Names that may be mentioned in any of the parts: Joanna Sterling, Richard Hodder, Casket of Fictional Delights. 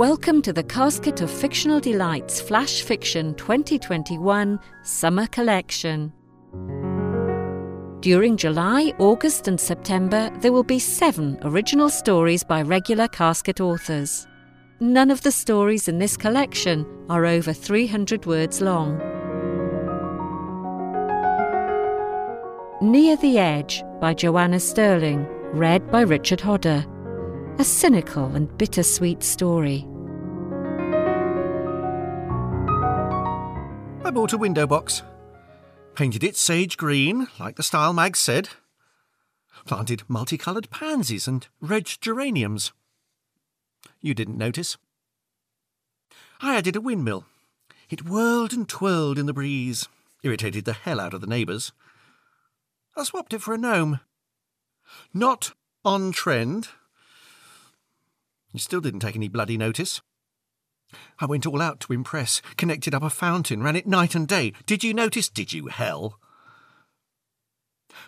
Welcome to the Casket of Fictional Delights Flash Fiction 2021 Summer Collection. During July, August and September, there will be 7 original stories by regular Casket authors. None of the stories in this collection are over 300 words long. Near the Edge by Joanna Sterling, read by Richard Hodder. A cynical and bittersweet story. I bought a window box, painted it sage green, like the style mag said, planted multicoloured pansies and red geraniums. You didn't notice. I added a windmill. It whirled and twirled in the breeze, irritated the hell out of the neighbours. I swapped it for a gnome. Not on trend. You still didn't take any bloody notice. I went all out to impress, connected up a fountain, ran it night and day. Did you notice? Did you, hell?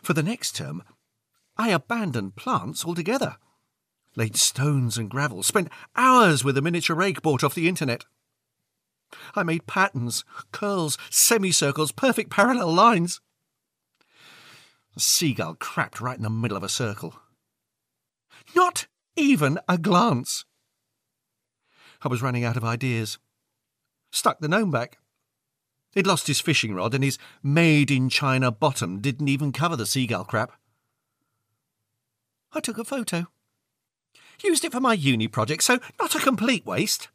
For the next term, I abandoned plants altogether. Laid stones and gravel, spent hours with a miniature rake bought off the internet. I made patterns, curls, semicircles, perfect parallel lines. A seagull crapped right in the middle of a circle. Not even a glance. I was running out of ideas. Stuck the gnome back. He'd lost his fishing rod and his made-in-China bottom didn't even cover the seagull crap. I took a photo. Used it for my uni project, so not a complete waste.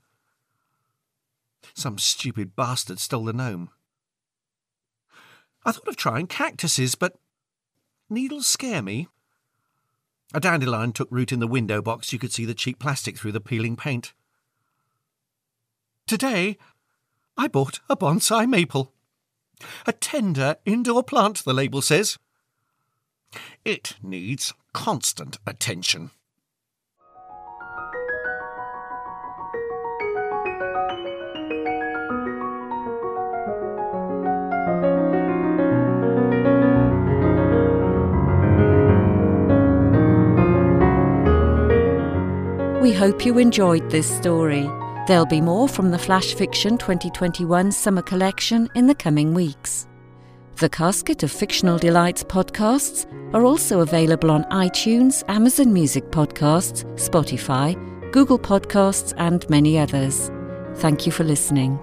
Some stupid bastard stole the gnome. I thought of trying cactuses, but needles scare me. A dandelion took root in the window box. You could see the cheap plastic through the peeling paint. Today, I bought a bonsai maple. A tender indoor plant, the label says. It needs constant attention. We hope you enjoyed this story. There'll be more from the Flash Fiction 2021 Summer Collection in the coming weeks. The Casket of Fictional Delights podcasts are also available on iTunes, Amazon Music Podcasts, Spotify, Google Podcasts and many others. Thank you for listening.